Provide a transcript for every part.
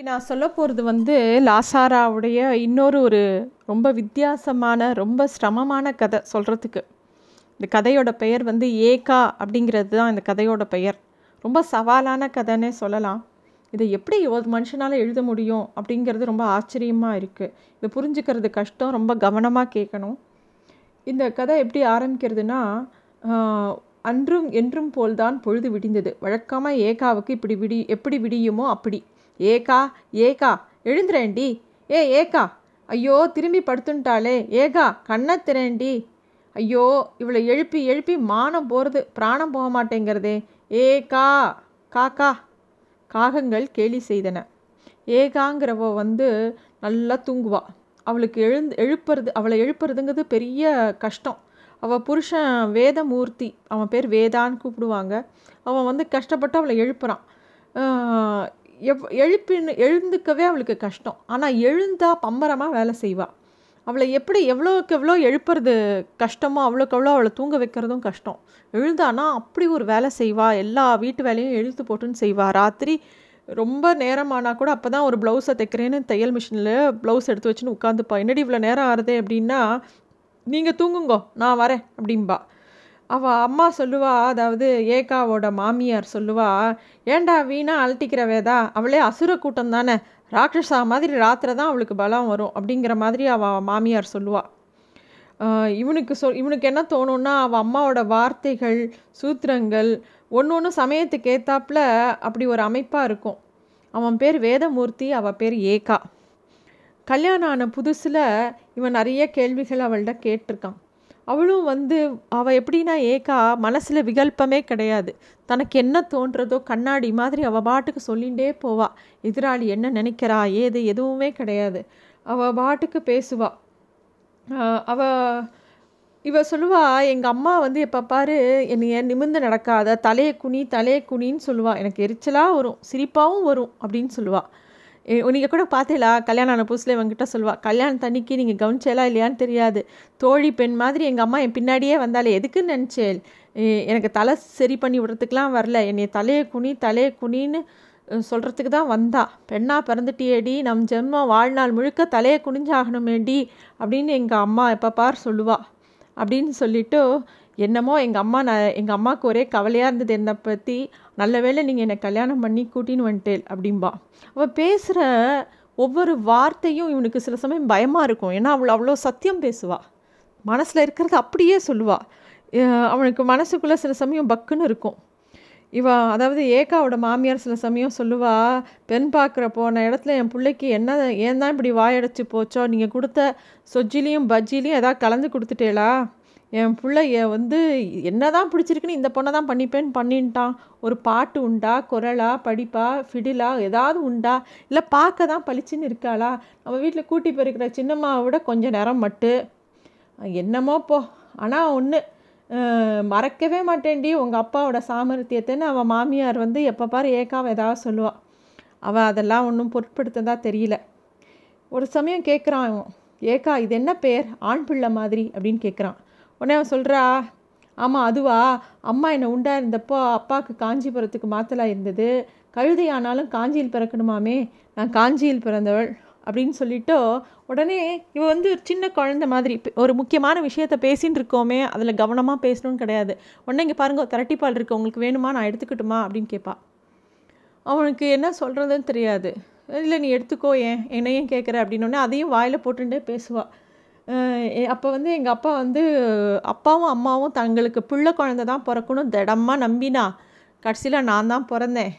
இன்றைக்கி நான் சொல்ல போகிறது வந்து லாசாராவுடைய ஒரு ரொம்ப வித்தியாசமான ரொம்ப சிரமமான கதை சொல்கிறதுக்கு. இந்த கதையோட பெயர் வந்து ஏகா அப்படிங்கிறது தான் இந்த கதையோட பெயர். ரொம்ப சவாலான கதைன்னே சொல்லலாம். இதை எப்படி ஒரு மனுஷனால் எழுத முடியும் அப்படிங்கிறது ரொம்ப ஆச்சரியமாக இருக்குது. இதை புரிஞ்சுக்கிறது கஷ்டம், ரொம்ப கவனமாக கேட்கணும். இந்த கதை எப்படி ஆரம்பிக்கிறதுனா, அன்றும் என்றும் போல்தான் பொழுது விடிந்தது. வழக்கமாக ஏகாவுக்கு எப்படி விடியுமோ அப்படி. ஏகா ஏகா எழுந்துறேண்டி, ஏ ஏகா, ஐயோ திரும்பி படுத்துட்டாளே, ஏகா கண்ணை திறேண்டி, ஐயோ இவளை எழுப்பி எழுப்பி மானம் போகிறது, பிராணம் போக மாட்டேங்கிறதே, ஏகா காக்கா காகங்கள் கேலி செய்தன. ஏகாங்கிறவ வந்து நல்லா தூங்குவா. அவளுக்கு அவளை எழுப்புறதுங்கிறது பெரிய கஷ்டம். அவள் புருஷன் வேதமூர்த்தி, அவன் பேர் வேதான்னு கூப்பிடுவாங்க, அவன் வந்து கஷ்டப்பட்டு அவளை எழுப்புறான். எழுந்துக்கவே அவளுக்கு கஷ்டம். ஆனால் எழுந்தா பம்பரமாக வேலை செய்வாள். அவளை எவ்வளோக்கு எவ்வளோ எழுப்புறது கஷ்டமோ அவ்வளோக்கு எவ்வளோ அவளை தூங்க வைக்கிறதும் கஷ்டம். எழுந்தானா அப்படி ஒரு வேலை செய்வாள். எல்லா வீட்டு வேலையும் எழுத்து போட்டுன்னு செய்வாள். ராத்திரி ரொம்ப நேரம் ஆனால் கூட, அப்போ தான் ஒரு ப்ளவுஸை தைக்கிறேன்னு தையல் மிஷினில் ப்ளவுஸ் எடுத்து வச்சுன்னு உட்காந்துப்பா. என்னடி இவ்வளோ நேரம் ஆறுது அப்படின்னா, நீங்கள் தூங்குங்கோ நான் வரேன் அப்படின்பா. அவள் அம்மா சொல்லுவா, அதாவது ஏகாவோட மாமியார் சொல்லுவா, ஏண்டா வீணா அழட்டிக்கிற வேதா, அவளே அசுர கூட்டம் தானே, ராட்சஸா மாதிரி ராத்திர தான் அவளுக்கு பலம் வரும் அப்படிங்கிற மாதிரி அவள் மாமியார் சொல்லுவாள். இவனுக்கு என்ன தோணுன்னா, அவள் அம்மாவோட வார்த்தைகள் சூத்திரங்கள் ஒன்று சமயத்துக்கு ஏத்தாப்புல அப்படி ஒரு அமைப்பாக இருக்கும். அவன் பேர் வேதமூர்த்தி, அவள் பேர் ஏகா. கல்யாணம் ஆன புதுசில் இவன் நிறைய கேள்விகள் அவள்கிட்ட கேட்டிருக்கான். அவளும் வந்து அவள் எப்படின்னா, ஏகா மனசில் விகல்பமே கிடையாது. தனக்கு என்ன தோன்றதோ கண்ணாடி மாதிரி அவள் பாட்டுக்கு சொல்லிகிட்டே போவாள். எதிராளி என்ன நினைக்கிறா ஏது எதுவுமே கிடையாது. அவள் பாட்டுக்கு பேசுவாள். இவ சொல்லுவா, எங்கள் அம்மா வந்து எப்போ பாரு என்னைய நிமிர்ந்து நடக்காத, தலையை குனி தலையை குனின்னு சொல்லுவாள். எனக்கு எரிச்சலாக வரும், சிரிப்பாகவும் வரும் அப்படின்னு சொல்லுவாள். நீங்கள் கூட பார்த்தீங்களா கல்யாணம் ஆன புதுசில் இவங்கிட்ட சொல்லுவாள், கல்யாணம் தண்ணிக்கு நீங்கள் கவனிச்சேலா இல்லையான்னு தெரியாது, தோழி பெண் மாதிரி எங்கள் அம்மா என் பின்னாடியே வந்தாலே எதுக்குன்னு நினச்சேன், எனக்கு தலை சரி பண்ணி விடுறதுக்கெலாம் வரல, என்னை தலையை குனின்னு சொல்கிறதுக்கு தான் வந்தா, பெண்ணாக பிறந்துட்டியேடி, நம் ஜென்மம் வாழ்நாள் முழுக்க தலையை குனிஞ்சாகணுமேடி அப்படின்னு எங்கள் அம்மா எப்போ பார் சொல்லுவாள் அப்படின்னு சொல்லிவிட்டு, என்னமோ எங்கள் அம்மாவுக்கு ஒரே கவலையாக இருந்தது என்னை பற்றி, நல்ல வேளை நீங்கள் என்னை கல்யாணம் பண்ணி கூட்டின்னு வந்துட்டேன் அப்படின்பா. அவள் பேசுகிற ஒவ்வொரு வார்த்தையும் இவனுக்கு சில சமயம் பயமாக இருக்கும். ஏன்னா அவள் அவ்வளோ சத்தியம் பேசுவாள், மனசில் இருக்கிறது அப்படியே சொல்லுவாள். அவனுக்கு மனசுக்குள்ளே சில சமயம் பக்குன்னு இருக்கும். அதாவது ஏகாவோட மாமியார் சில சமயம் சொல்லுவாள், பெண் பார்க்குற போன இடத்துல என் பிள்ளைக்கு என்ன ஏன் தான் இப்படி வாயடைச்சி போச்சோ, நீங்கள் கொடுத்த சொஜ்ஜிலையும் பஜ்ஜிலையும் எதாவது கலந்து கொடுத்துட்டேலா, என் பிள்ளைய வந்து என்ன தான் பிடிச்சிருக்குன்னு இந்த பொண்ணை தான் பண்ணிப்பேன்னு பண்ணிட்டான், ஒரு பாட்டு உண்டா குரலா படிப்பா ஃபிடிலா ஏதாவது உண்டா, இல்லை பார்க்க தான் பளிச்சுன்னு இருக்காளா, நம்ம வீட்டில் கூட்டி போயிருக்கிற சின்னம்மாவை விட கொஞ்சம் நேரம் மட்டு என்னமோ போ, ஆனால் ஒன்று மறக்கவே மாட்டேன்டி உங்கள் அப்பாவோட சாமர்த்தியத்தைன்னு அவன் மாமியார் வந்து எப்போ பாரு ஏகாவை ஏதாவது சொல்லுவாள். அவள் அதெல்லாம் ஒன்றும் பொருட்படுத்ததா தெரியல. ஒரு சமயம் கேட்குறான் அவன், ஏகா இது என்ன பேர், ஆண் பிள்ளை மாதிரி அப்படின்னு கேட்குறான். உடனே அவன் சொல்கிறா, ஆமாம் அதுவா, அம்மா என்னை உண்டா இருந்தப்போ அப்பாவுக்கு காஞ்சிபுரத்துக்கு மாத்தலாக இருந்தது, கழுதை ஆனாலும் காஞ்சியில் பிறக்கணுமாமே, நான் காஞ்சியில் பிறந்தவள் அப்படின்னு சொல்லிவிட்டு, உடனே இவன் வந்து ஒரு சின்ன குழந்தை மாதிரி ஒரு முக்கியமான விஷயத்த பேசின்னு இருக்கோமே அதில் கவனமாக பேசணும்னு கிடையாது. உடனே இங்கே பாருங்க திரட்டிப்பால் இருக்கு, உங்களுக்கு வேணுமா நான் எடுத்துக்கிட்டுமா அப்படின்னு கேட்பாள். அவனுக்கு என்ன சொல்கிறதுன்னு தெரியாது. இல்லை நீ எடுத்துக்கோ, ஏன் என்னையும் கேட்குற அப்படின்னோடனே அதையும் வாயில் போட்டுட்டே பேசுவாள். அப்போ வந்து எங்கள் அப்பா வந்து அப்பாவும் அம்மாவும் தங்களுக்கு பிள்ளை குழந்தை தான் பிறக்கணும் திடமாக நம்பினா, கடைசியில் நான் தான் பிறந்தேன்.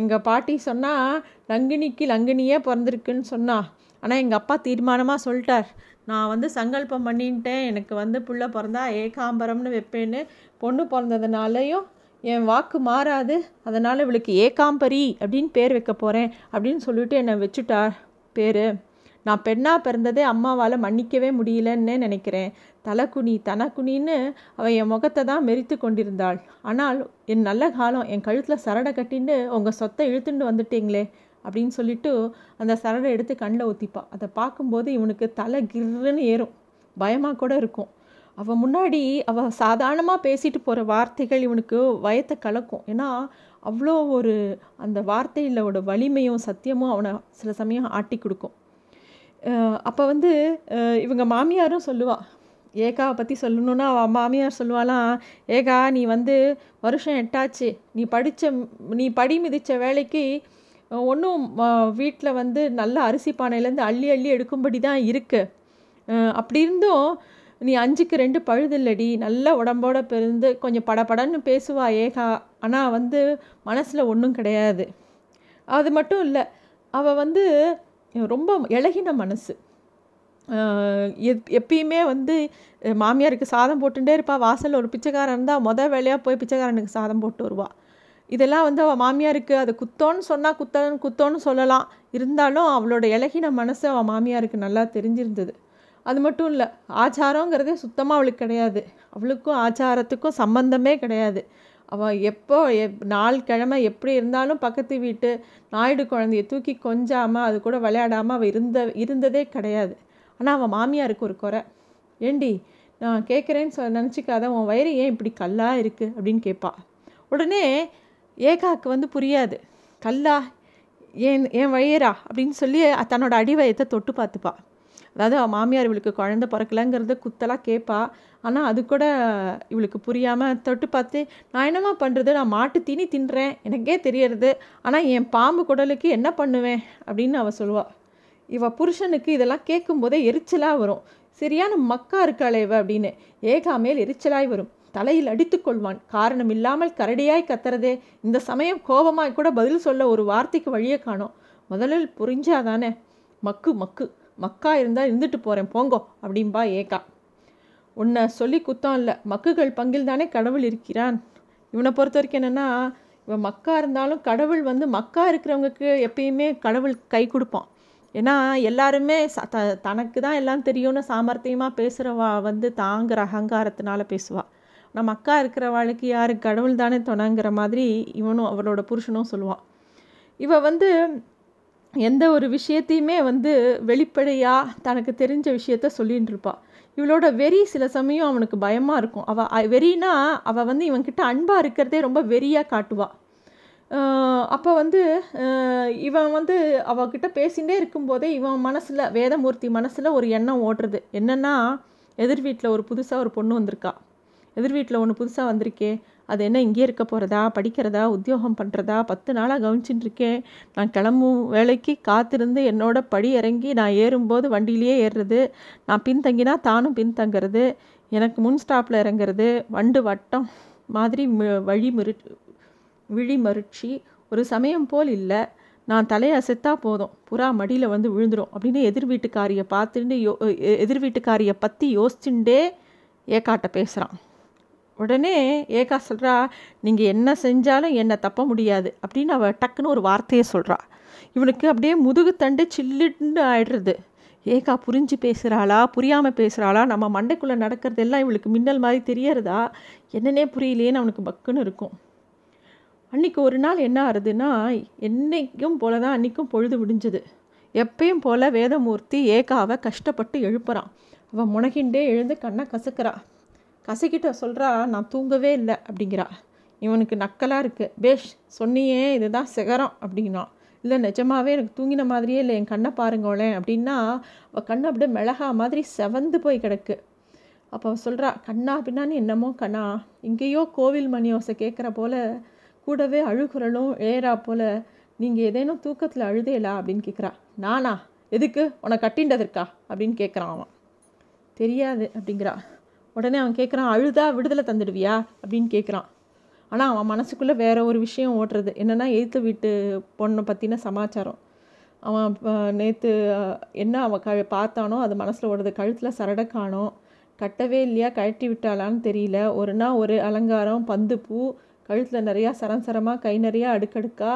எங்கள் பாட்டி சொன்னால் லங்கினிக்கு லங்கினியே பிறந்திருக்குன்னு சொன்னா, ஆனால் எங்கள் அப்பா தீர்மானமாக சொல்லிட்டார், நான் வந்து சங்கல்பம் பண்ணிட்டேன், எனக்கு வந்து பிள்ளை பிறந்தா ஏகாம்பரம்னு வைப்பேன்னு. பொண்ணு பிறந்ததுனாலையும் என் வாக்கு மாறாது, அதனால் இவளுக்கு ஏகாம்பரி அப்படின்னு பேர் வைக்க போகிறேன் அப்படின்னு சொல்லிட்டு என்னை வச்சுட்டார் பேர். நான் பெண்ணாக பிறந்ததே அம்மாவால் மன்னிக்கவே முடியலன்னே நினைக்கிறேன். தலைக்குனி தனக்குனின்னு அவள் என் முகத்தை தான் மெரித்து கொண்டிருந்தாள். ஆனால் என் நல்ல காலம், என் கழுத்தில் சரடை கட்டின்னு உங்கள் சொத்தை இழுத்துட்டு வந்துட்டீங்களே அப்படின்னு சொல்லிட்டு அந்த சரடை எடுத்து கண்ணில் ஊற்றிப்பாள். அதை பார்க்கும்போது இவனுக்கு தலை கிர்ன்னு ஏறும், பயமாக கூட இருக்கும். அவள் முன்னாடி அவள் சாதாரணமாக பேசிட்டு போகிற வார்த்தைகள் இவனுக்கு வயத்தை கலக்கும். ஏன்னா அவ்வளோ ஒரு அந்த வார்த்தையிலோட வலிமையும் சத்தியமும் அவனை சில சமயம் ஆட்டி கொடுக்கும். அப்போ வந்து இவங்க மாமியாரும் சொல்லுவாள், ஏகாவை பற்றி சொல்லணுன்னா அவள் மாமியார் சொல்லுவாளாம், ஏகா நீ வந்து வருஷம் 8 ஆச்சு, நீ படி மிதித்த வேலைக்கு ஒன்றும் வீட்டில் வந்து நல்ல அரிசி பானையிலேருந்து அள்ளி அள்ளி எடுக்கும்படி தான் இருக்குது, அப்படி இருந்தும் நீ 5க்கு 2 பழுதில்லடி, நல்ல உடம்போட பிறந்து கொஞ்சம் படப்படன்னு பேசுவா ஏகா, ஆனால் வந்து மனசில் ஒன்றும் கிடையாது. அது மட்டும் இல்லை, அவள் வந்து ரொம்ப இளகின மனசு, எப்பயுமே வந்து மாமியாருக்கு சாதம் போட்டுகிட்டே இருப்பாள். வாசலில் ஒரு பிச்சைக்காரன் இருந்தால் மொதல் வேலையாக போய் பிச்சைக்காரனுக்கு சாதம் போட்டு வருவாள். இதெல்லாம் வந்து அவள் மாமியாருக்கு அது குத்தோன்னு சொன்னால் குத்தோன்னு சொல்லலாம், இருந்தாலும் அவளோட இளகின மனசு அவள் மாமியாருக்கு நல்லா தெரிஞ்சிருந்தது. அது மட்டும் இல்லை, ஆச்சாரங்கிறதே சுத்தமாக அவளுக்கு கிடையாது, அவளுக்கும் ஆச்சாரத்துக்கும் சம்பந்தமே கிடையாது. அவள் நாள் கிழமை எப்படி இருந்தாலும் பக்கத்து வீட்டு நாயுடு குழந்தைய தூக்கி கொஞ்சாமல் அது கூட விளையாடாமல் அவள் இருந்ததே கிடையாது. ஆனால் அவள் மாமியாருக்கு ஒரு குறை, ஏண்டி நான் கேட்குறேன்னு நினச்சிக்காத, உன் வயிறு ஏன் இப்படி கல்லாக இருக்குது அப்படின்னு கேட்பாள். உடனே ஏகாவுக்கு வந்து புரியாது, கல்லா ஏன் வயிறா அப்படின்னு சொல்லி தன்னோட அடிவயத்தை தொட்டு பார்த்துப்பாள். அதாவது அவள் மாமியார் இவளுக்கு குழந்தை பிறக்கலங்கிறத குத்தலாக கேட்பா, ஆனால் அது கூட இவளுக்கு புரியாமல் தொட்டு பார்த்து, நான் என்னமா பண்ணுறது, நான் மாட்டு தீனி தின்றேன் எனக்கே தெரியறது, ஆனால் என் பாம்பு குடலுக்கு என்ன பண்ணுவேன் அப்படின்னு அவள் சொல்லுவாள். இவள் புருஷனுக்கு இதெல்லாம் கேட்கும்போதே எரிச்சலாக வரும், சரியான மக்கா இருக்காளே இவ அப்படின்னு ஏகாமேல் எரிச்சலாய் வரும். தலையில் அடித்துக்கொள்வான், காரணம் இல்லாமல் கரடியாய் கத்துறதே, இந்த சமயம் கோபமாக கூட பதில் சொல்ல ஒரு வார்த்தைக்கு வழியை காணோம். முதலில் புரிஞ்சாதானே, மக்கு மக்கு மக்கா இருந்தால் இருந்துட்டு போகிறேன் போங்கோ அப்படின்பா ஏகா. உன்னை சொல்லி குத்தம் இல்லை, மக்குகள் பங்கில் தானே கடவுள் இருக்கிறான். இவனை பொறுத்த வரைக்கும் என்னென்னா, இவன் மக்கா இருந்தாலும் கடவுள் வந்து மக்கா இருக்கிறவங்களுக்கு எப்பயுமே கடவுள் கை கொடுப்பான். ஏன்னா எல்லாருமே தனக்கு தான் எல்லாம் தெரியும்னு சாமர்த்தியமாக பேசுகிறவா வந்து தாங்கிற அகங்காரத்தினால பேசுவாள். ஆனால் மக்கா இருக்கிறவாளுக்கு யார் கடவுள் தானே துணைங்கிற மாதிரி இவனும் அவளோட புருஷனும் சொல்லுவான். இவன் வந்து எந்த ஒரு விஷயத்தையுமே வந்து வெளிப்படையாக தனக்கு தெரிஞ்ச விஷயத்த சொல்லிகிட்டு இருப்பாள். இவளோட வெறி சில சமயம் அவனுக்கு பயமாக இருக்கும். அவள் வெறினா அவள் வந்து இவன்கிட்ட அன்பாக இருக்கிறதே ரொம்ப வெறியாக காட்டுவாள். அப்போ வந்து இவன் வந்து அவகிட்ட பேசிகிட்டே இருக்கும்போதே இவன் மனசில், வேதமூர்த்தி மனசில் ஒரு எண்ணம் ஓடுறது, என்னென்னா எதிர் வீட்டில் புதுசாக ஒரு பொண்ணு வந்திருக்கா, எதிர் வீட்டில் ஒன்று புதுசாக வந்திருக்கே, அது என்ன இங்கே இருக்க போகிறதா, படிக்கிறதா, உத்தியோகம் பண்ணுறதா, 10 நாளாக கவனிச்சுட்டுருக்கேன், நான் கிளம்பும் வேலைக்கு காத்திருந்து என்னோட படி இறங்கி நான் ஏறும்போது வண்டியிலேயே ஏறுறது, நான் பின்தங்கினா தானும் பின்தங்கிறது, எனக்கு முன் ஸ்டாப்பில் இறங்கிறது, வண்டு வட்டம் மாதிரி விழி மறுச்சி ஒரு சமயம் போல் இல்லை, நான் தலையசைத்தா போதும் புறா மடியில் வந்து விழுந்துடும் அப்படின்னு எதிர் வீட்டுக்காரியை பற்றி யோசிச்சுட்டே ஏகாட்ட பேசுகிறான். உடனே ஏகா சொல்கிறா, நீங்கள் என்ன செஞ்சாலும் என்னை தப்ப முடியாது அப்படின்னு அவள் டக்குன்னு ஒரு வார்த்தையை சொல்கிறா. இவனுக்கு அப்படியே முதுகு தண்டு சில்லுன்னு ஆயிடுறது. ஏகா புரிஞ்சு பேசுகிறாளா புரியாமல் பேசுகிறாளா, நம்ம மண்டைக்குள்ளே நடக்கிறதெல்லாம் இவளுக்கு மின்னல் மாதிரி தெரியறதா, என்னன்னே புரியலையேன்னு அவனுக்கு பக்குன்னு இருக்கும். அன்றைக்கி ஒரு நாள் என்ன ஆறுதுன்னா, என்றைக்கும் போல தான் அன்றைக்கும் பொழுது விடிஞ்சது. எப்பயும் போல் வேதமூர்த்தி ஏகாவை கஷ்டப்பட்டு எழுப்புறான். அவன் முனகிண்டே எழுந்து கண்ணை கசக்கிறா, கசக்கிட்ட சொல்கிறா, நான் தூங்கவே இல்லை அப்படிங்கிறா. இவனுக்கு நக்கலாக இருக்குது, பேஷ் சொன்னியே இதுதான் சிகரம் அப்படின்னா, இல்லை நிஜமாகவே எனக்கு தூங்கின மாதிரியே இல்லை, என் கண்ணை பாருங்களேன் அப்படின்னா அவள் கண்ணை அப்படியே மிளகா மாதிரி செவந்து போய் கிடக்கு. அப்போ அவள் சொல்கிறா, கண்ணா பின்னான்னு என்னமோ கண்ணா, இங்கேயோ கோவில் மணி ஓசை கேட்குற போல் கூடவே அழுகுறலும் ஏறா போல், நீங்கள் ஏதேனும் தூக்கத்தில் அழுதேலா அப்படின்னு கேட்குறா. நானா எதுக்கு உனக்கு கட்டின்றதுக்கா அப்படின்னு கேட்குறான். அவன் தெரியாது அப்படிங்கிறா. உடனே அவன் கேட்குறான், அழுதா விடுதலை தந்துடுவியா அப்படின்னு கேட்குறான். ஆனால் அவன் மனசுக்குள்ளே வேற ஒரு விஷயம் ஓட்டுறது, என்னென்னா எய்த்து வீட்டு பொண்ணை பற்றின சமாச்சாரம். அவன் நேற்று என்ன அவன் பார்த்தானோ அது மனசில் ஓடுறது, கழுத்தில் சரடை காணோம், கட்டவே இல்லையா, கழட்டி விட்டாளான்னு தெரியல, ஒரு நாள் ஒரு அலங்காரம் பந்து பூ, கழுத்தில் நிறையா சரசரமாக, கை நிறையா அடுக்கடுக்கா,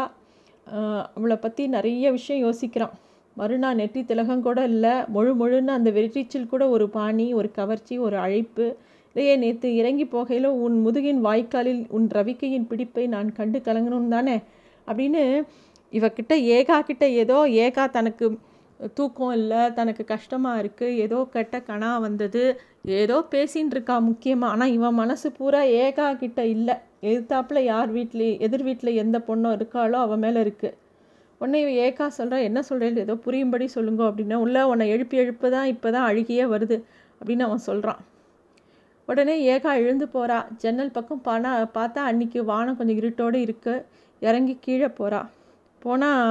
அவளை பற்றி நிறைய விஷயம் யோசிக்கிறான். மறுநாள் நெற்றி திலகம் கூட இல்லை, முழுன்னு அந்த வெற்றிச்சில் கூட ஒரு பாணி, ஒரு கவர்ச்சி, ஒரு அழைப்பு இல்லையே, நேற்று இறங்கி போகையில் உன் முதுகின் வாய்க்காலில் உன் ரவிக்கையின் பிடிப்பை நான் கண்டு கலங்கணும் தானே அப்படின்னு இவக்கிட்ட ஏகா கிட்ட ஏதோ ஏகா தனக்கு தூக்கம் இல்லை, தனக்கு கஷ்டமாக இருக்குது, ஏதோ கெட்ட கனா வந்தது, ஏதோ பேசின்னு இருக்கா முக்கியமாக. ஆனால் இவன் மனசு பூரா ஏகா கிட்ட இல்லை, எதிர்த்தாப்புல யார் வீட்லேயும் எதிர் வீட்டில் எந்த பொண்ணும் இருக்காளோ அவன் மேலே இருக்குது. உடனே இவன் ஏகா சொல்கிறான், என்ன சொல்கிறேன் ஏதோ புரியும்படி சொல்லுங்க அப்படின்னா, உள்ள உன்னை எழுப்பு தான் இப்போ தான் அழுகியே வருது அப்படின்னு அவன் சொல்கிறான். உடனே ஏகா எழுந்து போகிறா, ஜன்னல் பக்கம் பார்த்தா அன்றைக்கி வானம் கொஞ்சம் இருட்டோடு இருக்குது, இறங்கி கீழே போகிறா. போனால்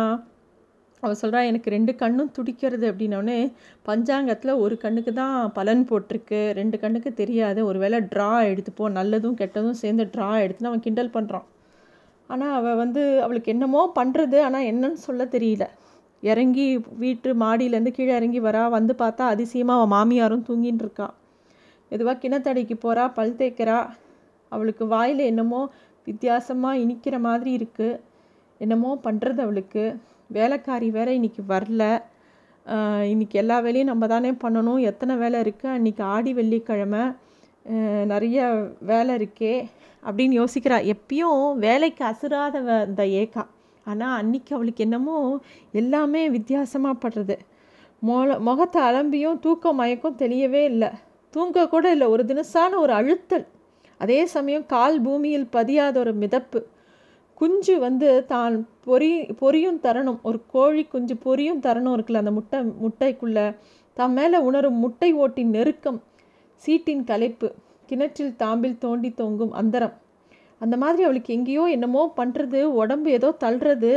அவள் சொல்கிறா, எனக்கு ரெண்டு கண்ணும் துடிக்கிறது அப்படின்னோடனே பஞ்சாங்கத்தில் ஒரு கண்ணுக்கு தான் பலன் போட்டிருக்கு, ரெண்டு கண்ணுக்கு தெரியாது, ஒரு வேளை ட்ரா எடுத்துப்போம், நல்லதும் கெட்டதும் சேர்ந்து ட்ரா எடுத்துன்னு அவன் கிண்டல் பண்ணுறான். ஆனால் அவள் அவளுக்கு என்னமோ பண்ணுறது, ஆனால் என்னன்னு சொல்ல தெரியல. இறங்கி வீட்டு மாடியிலேருந்து கீழே இறங்கி வரா, வந்து பார்த்தா அதிசயமாக அவள் மாமியாரும் தூங்கின்னு இருக்கா. எதுவாக கிணத்தடைக்கு போகிறா, பல் தேய்க்கிறா, அவளுக்கு வாயில் என்னமோ வித்தியாசமாக இனிக்கிற மாதிரி இருக்குது, என்னமோ பண்ணுறது அவளுக்கு. வேலைக்காரி வேற இன்றைக்கி வரல, இன்றைக்கி எல்லா வேலையும் நம்ம தானே பண்ணணும், எத்தனை வேலை இருக்குது, அன்றைக்கி ஆடி வெள்ளிக்கிழமை, நிறைய வேலை இருக்கே அப்படின்னு யோசிக்கிறா. எப்பயும் வேலைக்கு அசுராத இந்த ஏகா, ஆனால் அன்றைக்கி அவளுக்கு என்னமோ எல்லாமே வித்தியாசமாக படுறது. முகத்தை அலம்பியும் தூக்கம் மயக்கம் தெளியவே இல்லை, தூங்க கூட இல்லை, ஒரு தினசான ஒரு அழுத்தல். அதே சமயம் கால் பூமியில் பதியாத ஒரு மிதப்பு. குஞ்சு தான் பொரியும் தரணும், ஒரு கோழி குஞ்சு பொரியும் தரணும் இருக்குல்ல, அந்த முட்டைக்குள்ளே தான் மேலே உணரும் முட்டை ஓட்டின் நெருக்கம், சீட்டின் கலைப்பு, கிணற்றில் தாம்பில் தோண்டி தொங்கும் அந்தரம். அந்த மாதிரி அவளுக்கு எங்கேயோ என்னமோ பண்ணுறது, உடம்பு ஏதோ தள்ளுறது.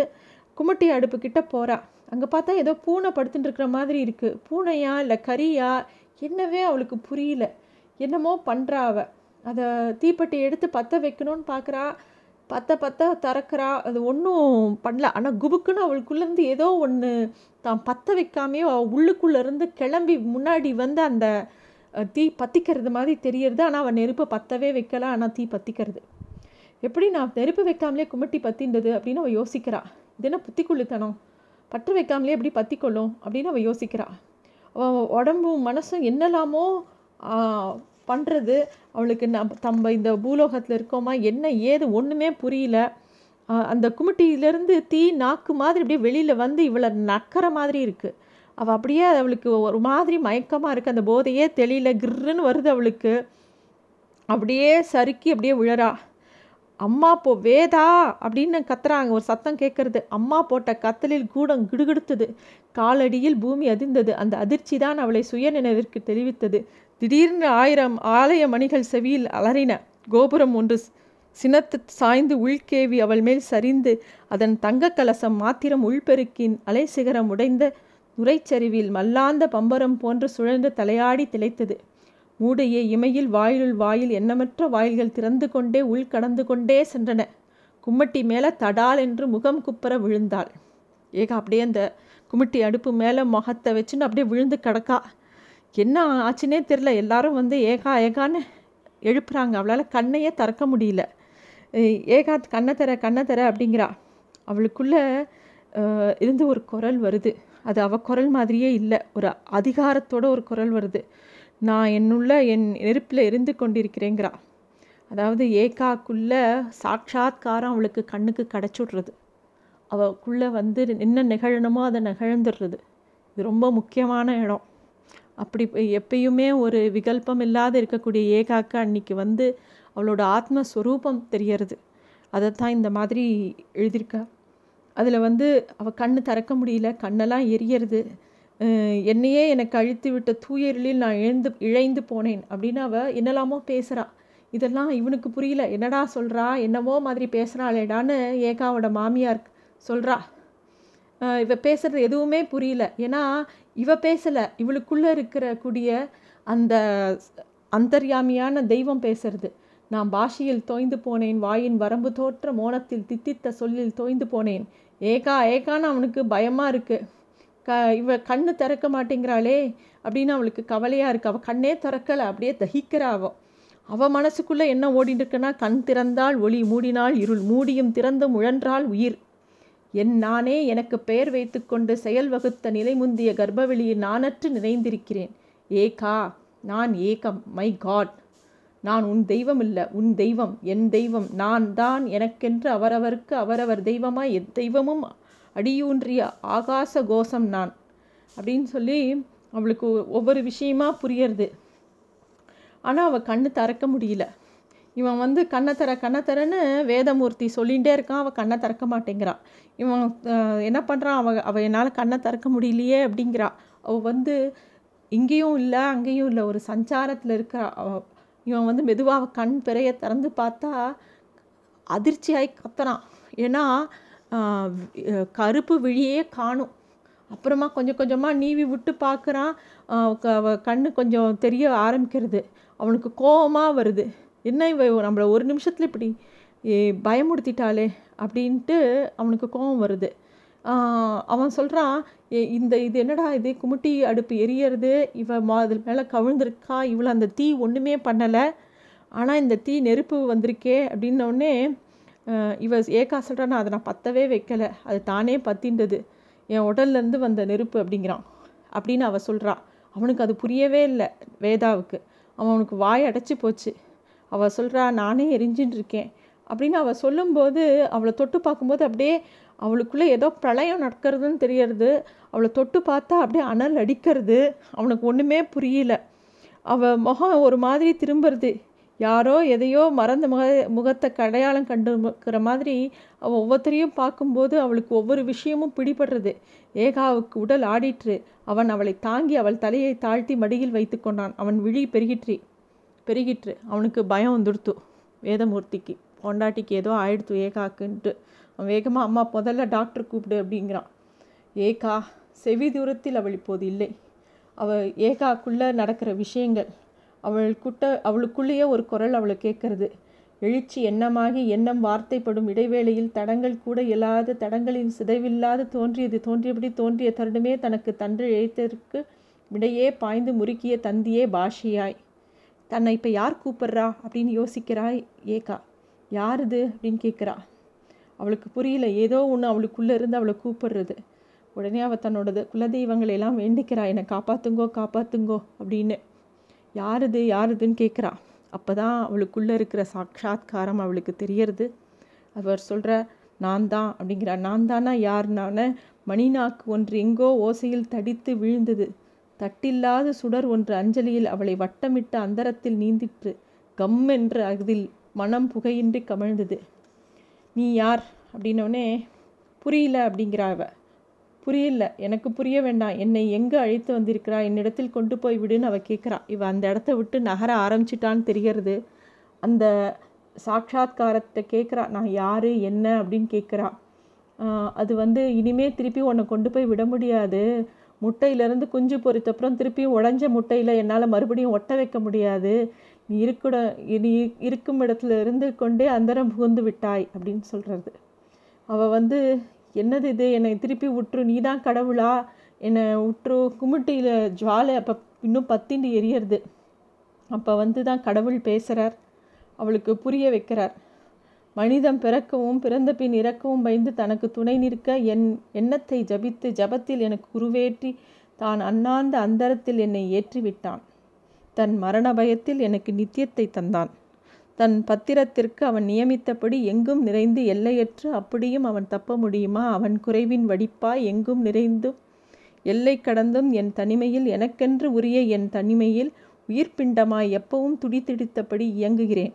குமட்டி அடுப்புக்கிட்ட போகிறா, அங்கே பார்த்தா ஏதோ பூனை படுத்துட்டு இருக்கிற மாதிரி இருக்குது. பூனையா இல்லை கறியா என்னவே அவளுக்கு புரியல, என்னமோ பண்ணுறா அவள். அதை தீப்பெட்டி எடுத்து பற்ற வைக்கணும்னு பார்க்குறா, பற்ற திறக்கிறா, அது ஒன்றும் பண்ணல. ஆனால் குபுக்குன்னு அவளுக்குள்ளேருந்து ஏதோ ஒன்று தான் பற்ற வைக்காமையோ அவள் உள்ளுக்குள்ளேருந்து கிளம்பி முன்னாடி அந்த தீ பற்றிக்கிறது மாதிரி தெரியறது. ஆனால் அவள் நெருப்பை பற்றவே வைக்கலை, ஆனால் தீ பற்றிக்கிறது. எப்படி நான் நெருப்பு வைக்காமலே குமட்டி பற்றின்றது அப்படின்னு அவள் யோசிக்கிறா. இது என்ன புத்திக்குள்ளித்தனம், பற்ற வைக்காமலே எப்படி பற்றிக்கொள்ளும் அப்படின்னு அவள் யோசிக்கிறா. அவள் உடம்பும் மனசும் என்னெல்லாமோ பண்ணுறது அவளுக்கு. நம்ம இந்த பூலோகத்தில் இருக்கோமா என்ன ஏது ஒன்றுமே புரியல. அந்த குமிட்டியிலேருந்து தீ நாக்கு மாதிரி அப்படியே வெளியில் இவளை நக்கிற மாதிரி இருக்குது. அவள் அப்படியே அவளுக்கு ஒரு மாதிரி மயக்கமாக இருக்குது, அந்த போதையே தெளியல, கிர்ன்னு வருது அவளுக்கு, அப்படியே சறுக்கி அப்படியே விழறா. அம்மா போ வேதா அப்படின்னு கத்துறாங்க, ஒரு சத்தம் கேட்குறது. அம்மா போட்ட கத்தலில் கூடம் கிடுகிடுத்தது, காலடியில் பூமி அதிர்ந்தது. அந்த அதிர்ச்சி தான் அவளை சுய நினைவிற்கு தெரிவித்தது. திடீர்னு 1000 ஆலய மணிகள் செவியில் அலறின. கோபுரம் ஒன்று சினத்து சாய்ந்து உள்கேவி அவள் மேல் சரிந்து அதன் தங்க கலசம் மாத்திரம் உள்பெருக்கின் அலை சிகரம் உடைந்த நுரைச்சரிவில் மல்லாந்த பம்பரம் போன்று சுழன்று தலையாடி திளைத்தது. மூடையே இமையில் வாயிலுள் வாயில் எண்ணமற்ற வாயில்கள் திறந்து கொண்டே உள் கடந்து கொண்டே சென்றன. கும்மட்டி மேலே தடால் என்று முகம் குப்புற விழுந்தாள் ஏகா. அப்படியே அந்த கும்மட்டி அடுப்பு மேலே முகத்தை வச்சுன்னு அப்படியே விழுந்து கிடக்கா. என்ன ஆச்சுன்னே தெரில, எல்லாரும் ஏகா ஏகான்னு எழுப்புறாங்க, அவளால் கண்ணையே திறக்க முடியல. ஏகா கண்ணை தர கண்ணை தர அப்படிங்கிறா. அவளுக்குள்ளே இருந்து ஒரு குரல் வருது, அது அவள் குரல் மாதிரியே இல்லை, ஒரு அதிகாரத்தோட ஒரு குரல் வருது. நான் என் நெருப்பில் இருந்து கொண்டிருக்கிறேங்கிறா. அதாவது ஏகாக்குள்ளே சாட்சாத்காரம் அவளுக்கு கண்ணுக்கு கிடச்சுடுறது, அவளுக்குள்ளே என்ன நிகழணுமோ அதை நிகழ்ந்துடுறது. இது ரொம்ப முக்கியமான இடம். அப்படி எப்பயுமே ஒரு விகல்பம் இல்லாத இருக்கக்கூடிய ஏகாக்கு அன்னைக்கு அவளோட ஆத்மஸ்வரூபம் தெரியறது. அதை தான் இந்த மாதிரி எழுதியிருக்கா. அதில் அவள் கண்ணு திறக்க முடியல, கண்ணெல்லாம் எரியறது. என்னையே எனக்கு அழித்து விட்ட தூயரிலில் நான் இழைந்து போனேன் அப்படின்னு அவள் என்னெல்லாமோ பேசுகிறா. இதெல்லாம் இவனுக்கு புரியல, என்னடா சொல்கிறா, என்னவோ மாதிரி பேசுகிறாளேடான்னு ஏகாவோட மாமியார் சொல்கிறா. இவ பேசுகிறது எதுவுமே புரியல, ஏன்னா இவ பேசலை, இவளுக்குள்ளே இருக்கிற கூடிய அந்த அந்தர்யாமியான தெய்வம் பேசுறது. நான் பாஷையில் தோய்ந்து போனேன், வாயின் வரம்பு தோற்ற மோனத்தில் தித்தித்த சொல்லில் தோய்ந்து போனேன். ஏகா ஏகான்னு அவனுக்கு பயமாக இருக்குது. இவ கண்ணு திறக்க மாட்டேங்கிறாளே அப்படின்னு அவளுக்கு கவலையாக இருக்குது. அவள் கண்ணே திறக்கலை, அப்படியே தகிக்கிறா. அவள் மனசுக்குள்ளே என்ன ஓடிட்டு இருக்குன்னா, கண் திறந்தால் ஒளி, மூடினால் இருள், மூடியும் திறந்து முழன்றால் உயிர். என் நானே எனக்கு பெயர் வைத்து கொண்டு செயல் வகுத்த நிலை முந்திய கர்ப்பவெளியை நானற்று நிறைந்திருக்கிறேன். ஏகா, நான் ஏகம், மை காட், நான் உன் தெய்வம் இல்லை, உன் தெய்வம் என் தெய்வம், நான் தான் எனக்கென்று அவரவருக்கு அவரவர் தெய்வமாய் என் தெய்வமும் அடியூன்றிய ஆகாச கோஷம் நான். அப்படின்னு சொல்லி அவளுக்கு ஒவ்வொரு விஷயமா புரியறது. ஆனால் அவள் கண்ணு திறக்க முடியல. இவன் வந்து கண்ணை திறன்னு வேதமூர்த்தி சொல்லிகிட்டே இருக்கான். அவள் கண்ணை திறக்க மாட்டேங்கிறான். இவன் என்ன பண்ணுறான், அவள் என்னால் கண்ணை திறக்க முடியலையே அப்படிங்கிறா. அவள் வந்து இங்கேயும் இல்லை அங்கேயும் இல்லை, ஒரு சஞ்சாரத்தில் இருக்கிறா. இவன் வந்து மெதுவாக அவள் கண் பிறைய திறந்து பார்த்தா அதிர்ச்சியாகி கத்துறான். ஏன்னா கருப்பு விழியே காணும். அப்புறமா கொஞ்சம் கொஞ்சமாக நீவி விட்டு பார்க்குறான். கண்ணு கொஞ்சம் தெரிய ஆரம்பிக்கிறது. அவனுக்கு கோபமாக வருது, என்ன இவ நம்மளை ஒரு நிமிஷத்தில் இப்படி பயமுடுத்திட்டாளே அப்படின்ட்டு அவனுக்கு கோபம் வருது. அவன் சொல்கிறான், இது என்னடா இது குமிட்டி அடுப்பு எரியறது, இவன் அதில் மேலே கவிழ்ந்திருக்கா, இவளை அந்த தீ ஒன்றுமே பண்ணலை, ஆனால் இந்த தீ நெருப்பு வந்திருக்கே அப்படின்னோடனே இவ ஏக்கா சொல்கிறா, நான் அதை நான் பற்றவே வைக்கலை, அது தானே பற்றின்றது, என் உடல்லேருந்து வந்த நெருப்பு அப்படிங்கிறான் அப்படின்னு அவள் சொல்கிறான். அவனுக்கு அது புரியவே இல்லை வேதாவுக்கு. அவனுக்கு வாய் அடைச்சி போச்சு. அவள் சொல்கிறா, நானே எரிஞ்சின்னு இருக்கேன் அப்படின்னு அவள் சொல்லும்போது அவளை தொட்டு பார்க்கும்போது அப்படியே அவளுக்குள்ளே ஏதோ பிரளயம் நடக்கிறதுன்னு தெரியறது. அவளை தொட்டு பார்த்தா அப்படியே அனல் அடிக்கிறது. அவனுக்கு ஒன்றுமே புரியல. அவள் முகம் ஒரு மாதிரி திரும்புறது. யாரோ எதையோ மறந்த முகத்தை அடையாளம் கண்டுக்கிற மாதிரி அவள் ஒவ்வொருத்தரையும் பார்க்கும்போது அவளுக்கு ஒவ்வொரு விஷயமும் பிடிபடுறது. ஏகாவுக்கு உடல் ஆடிற்று. அவன் அவளை தாங்கி அவள் தலையை தாழ்த்தி மடியில் வைத்து கொண்டான். அவன் விழி பெருகிற்று. அவனுக்கு பயம் வந்துடுத்து. வேதமூர்த்திக்கு பொண்டாட்டிக்கு ஏதோ ஆயிடுத்து ஏகாக்குன்ட்டு அவன் வேகமாக, அம்மா முதல்ல டாக்டர் கூப்பிடு அப்படிங்கிறான். ஏகா செவி தூரத்தில் அவள் இப்போது இல்லை. அவள் ஏகாக்குள்ளே நடக்கிற விஷயங்கள் அவளுக்குள்ளேயே ஒரு குரல் அவளை கேட்கறது. எழுச்சி எண்ணமாகி எண்ணம் வார்த்தைப்படும் இடைவேளையில் தடங்கள் கூட இயலாத தடங்களின் சிதைவில்லாது தோன்றியபடி தோன்றிய தருணமே தனக்கு தன்று எழுத்திற்கு விடையே பாய்ந்து முறுக்கிய தந்தியே பாஷியாய். தன்னை இப்போ யார் கூப்பிட்றா அப்படின்னு யோசிக்கிறாய் ஏகா. யார் இது அப்படின்னு கேட்குறா. அவளுக்கு புரியல. ஏதோ ஒன்று அவளுக்குள்ளே இருந்து அவளை கூப்பிடுறது. உடனே அவள் தன்னோடது குலதெய்வங்களெல்லாம் வேண்டிக்கிறா, என்னை காப்பாற்றுங்கோ காப்பாற்றுங்கோ அப்படின்னு. யாருதுன்னு கேட்குறா. அப்போ தான் அவளுக்குள்ளே இருக்கிற சாட்சாத்காரம் அவளுக்கு தெரியறது. அவர் சொல்கிற நான் தான் அப்படிங்கிறா. நான் தானா யார்? நான் மணிநாக்கு ஒன்று எங்கோ ஓசையில் தடித்து விழுந்தது. தட்டில்லாத சுடர் ஒன்று அஞ்சலியில் அவளை வட்டமிட்ட அந்தரத்தில் நீந்திற்று. கம் என்று அதில் மனம் புகையின்றி கமழ்ந்தது. நீ யார் அப்படின்னோடனே புரியல அப்படிங்கிறா. அவ புரியல, எனக்கு புரிய வேண்டாம், என்னை எங்கே அழைத்து வந்திருக்கிறா, என்னிடத்தில் கொண்டு போய் விடுன்னு அவள் கேட்குறா. இவள் அந்த இடத்த விட்டு நகர ஆரம்பிச்சிட்டான்னு தெரிகிறது. அந்த சாட்சாத்காரத்தை கேட்குறா, நான் யார் என்ன அப்படின்னு கேட்குறா. அது வந்து இனிமே திருப்பி உன்னை கொண்டு போய் விட முடியாது, முட்டையிலேருந்து குஞ்சு பொறித்தப்புறம் திருப்பியும் உடஞ்ச முட்டையில் என்னால் மறுபடியும் ஒட்ட வைக்க முடியாது, நீ இருக்கும் இடத்துல இருந்து கொண்டே அந்தரம் புகுந்து விட்டாய் அப்படின்னு சொல்கிறது. அவள் வந்து என்னது இது, என்னை திருப்பி உற்று, நீ தான் கடவுளா, என்னை உற்று, குமிட்டியில் ஜுவாலை அப்போ இன்னும் பத்திண்டு எரியறது. அப்போ வந்து தான் கடவுள் பேசுகிறார், அவளுக்கு புரிய வைக்கிறார். மனிதம் பிறக்கவும் பிறந்த பின் இறக்கவும் பயந்து தனக்கு துணை நிற்க என் எண்ணத்தை ஜபித்து ஜபத்தில் எனக்கு உருவேற்றி தான் அண்ணாந்த அந்தரத்தில் என்னை ஏற்றி விட்டான். தன் மரண பயத்தில் எனக்கு நித்தியத்தை தந்தான். தன் பத்திரத்திற்கு அவன் நியமித்தபடி எங்கும் நிறைந்து எல்லையற்று அப்படியும் அவன் தப்ப முடியுமா? அவன் குறைவின் வடிப்பாய் எங்கும் நிறைந்தும் எல்லை கடந்தும் என் தனிமையில், எனக்கென்று உரிய என் தனிமையில் உயிர்ப்பிண்டமாய் எப்பவும் துடித்துடித்தபடி இயங்குகிறேன்.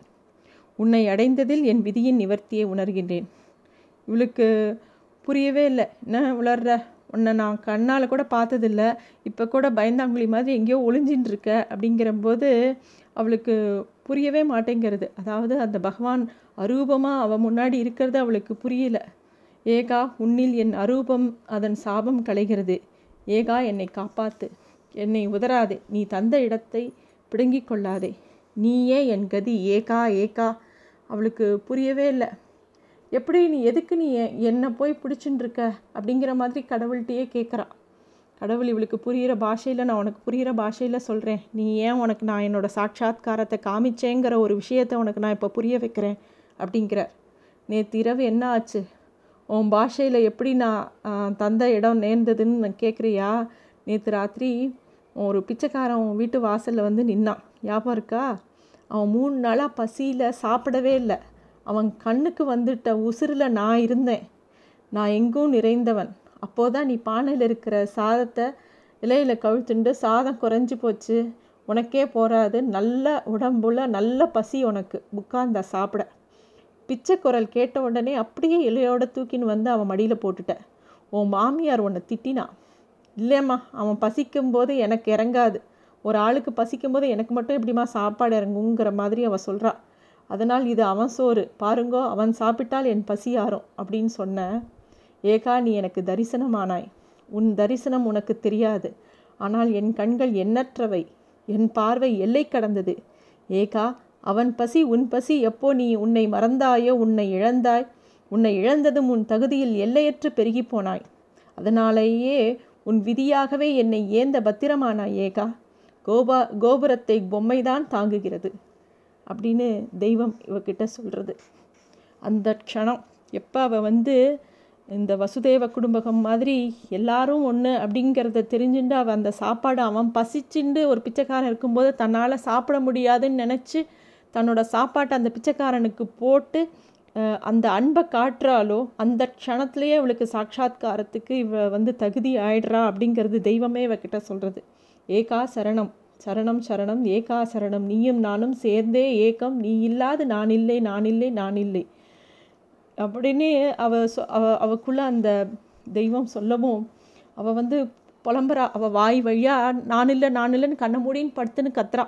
உன்னை அடைந்ததில் என் விதியின் நிவர்த்தியை உணர்கின்றேன். இவளுக்கு புரியவே இல்லை. என்ன உளர்ற, உன்னை நான் கண்ணால் கூட பார்த்ததில்லை, இப்போ கூட பயந்தாங்குழி மாதிரி எங்கேயோ ஒளிஞ்சின்னு இருக்க அப்படிங்கிறம்போது அவளுக்கு புரியவே மாட்டேங்கிறது. அதாவது அந்த பகவான் அரூபமாக அவள் முன்னாடி இருக்கிறது அவளுக்கு புரியல. ஏகா உன்னில் என் அரூபம் அதன் சாபம் கலைகிறது. ஏகா என்னை காப்பாத்து, என்னை உதறாதே, நீ தந்த இடத்தை பிடுங்கி கொள்ளாதே, நீயே என் கதி ஏகா ஏகா. அவளுக்கு புரியவே இல்லை. எப்படி நீ எதுக்கு நீ என்னை போய் பிடிச்சின்னு இருக்க அப்படிங்கிற மாதிரி கடவுள்கிட்டையே கேட்குறா. கடவுள் இவளுக்கு புரிகிற பாஷையில், நான் உனக்கு புரிகிற பாஷையில் சொல்கிறேன், நீ ஏன் உனக்கு நான் என்னோடய சாட்சாத்காரத்தை காமிச்சேங்கிற ஒரு விஷயத்தை உனக்கு நான் இப்போ புரிய வைக்கிறேன் அப்படிங்கிறார். நேற்று இரவு என்ன ஆச்சு, உன் பாஷையில் எப்படி நான் தந்த இடம் நேர்ந்ததுன்னு நான் கேட்குறியா? நேற்று ராத்திரி ஒரு பிச்சைக்காரன் உன் வீட்டு வாசலில் வந்து நின்னான், ஞாபகம் இருக்கா? அவன் 3 நாளாக பசியில் சாப்பிடவே இல்லை. அவன் கண்ணுக்கு வந்துட்ட உசுரில் நான் இருந்தேன். நான் எங்கும் நிறைந்தவன். அப்போதான் நீ பானையில் இருக்கிற சாதத்தை இலையில் கவிழ்த்துண்டு சாதம் குறைஞ்சி போச்சு, உனக்கே போகாது, நல்ல உடம்புல நல்ல பசி உனக்கு, உட்கார்ந்தா சாப்பிட. பிச்சை குரல் கேட்ட உடனே அப்படியே இலையோட தூக்கின்னு வந்து அவன் மடியில் போட்டுட்டேன். உன் மாமியார் உன்னை திட்டினா. இல்லையம்மா, அவன் பசிக்கும்போது எனக்கு இறங்காது, ஒரு ஆளுக்கு பசிக்கும்போது எனக்கு மட்டும் எப்படிமா சாப்பாடு இறங்குங்கிற மாதிரி அவன் சொல்கிறா. அதனால் இது அவன் சோறு பாருங்கோ, அவன் சாப்பிட்டால் என் பசி ஆறும் அப்படின்னு சொன்ன. ஏகா, நீ எனக்கு தரிசனமானாய். உன் தரிசனம் உனக்கு தெரியாது, ஆனால் என் கண்கள் எண்ணற்றவை, என் பார்வை எல்லை கடந்தது. ஏகா, அவன் பசி உன் பசி, எப்போ நீ உன்னை மறந்தாயோ உன்னை இழந்தாய், உன்னை இழந்ததும் உன் தகுதியில் எல்லையற்று பெருகி போனாய். அதனாலேயே உன் விதியாகவே என்னை ஏந்த பத்திரமானாய். ஏகா, கோபுரத்தை பொம்மைதான் தாங்குகிறது அப்படின்னு தெய்வம் இவகிட்ட சொல்கிறது. அந்த க்ஷணம் எப்போ அவள் வந்து இந்த வசுதேவ குடும்பகம் மாதிரி எல்லாரும் ஒன்று அப்படிங்கிறத தெரிஞ்சுட்டு அவன் அந்த சாப்பாடு அவன் பசிச்சுண்டு ஒரு பிச்சைக்காரன் இருக்கும்போது தன்னால் சாப்பிட முடியாதுன்னு நினச்சி தன்னோட சாப்பாட்டை அந்த பிச்சைக்காரனுக்கு போட்டு அந்த அன்பை காட்டுறாலோ அந்த க்ஷணத்துலேயே அவளுக்கு சாட்சாத்காரத்துக்கு இவ வந்து தகுதி ஆயிடுறா அப்படிங்கிறது தெய்வமே இவகிட்ட சொல்கிறது. ஏகா சரணம் சரணம் சரணம் ஏகா சரணம், நீயும் நானும் சேர்ந்தே ஏக்கம், நீ இல்லாது நான் இல்லை, நான் இல்லை, நான் இல்லை அப்படின்னு அவக்குள்ளே அந்த தெய்வம் சொல்லவும் அவள் வந்து புலம்புறா. அவள் வாய் வழியாக நான் இல்லை நான் இல்லைன்னு கண்ணை மூடின்னு படுத்துன்னு கத்துறா.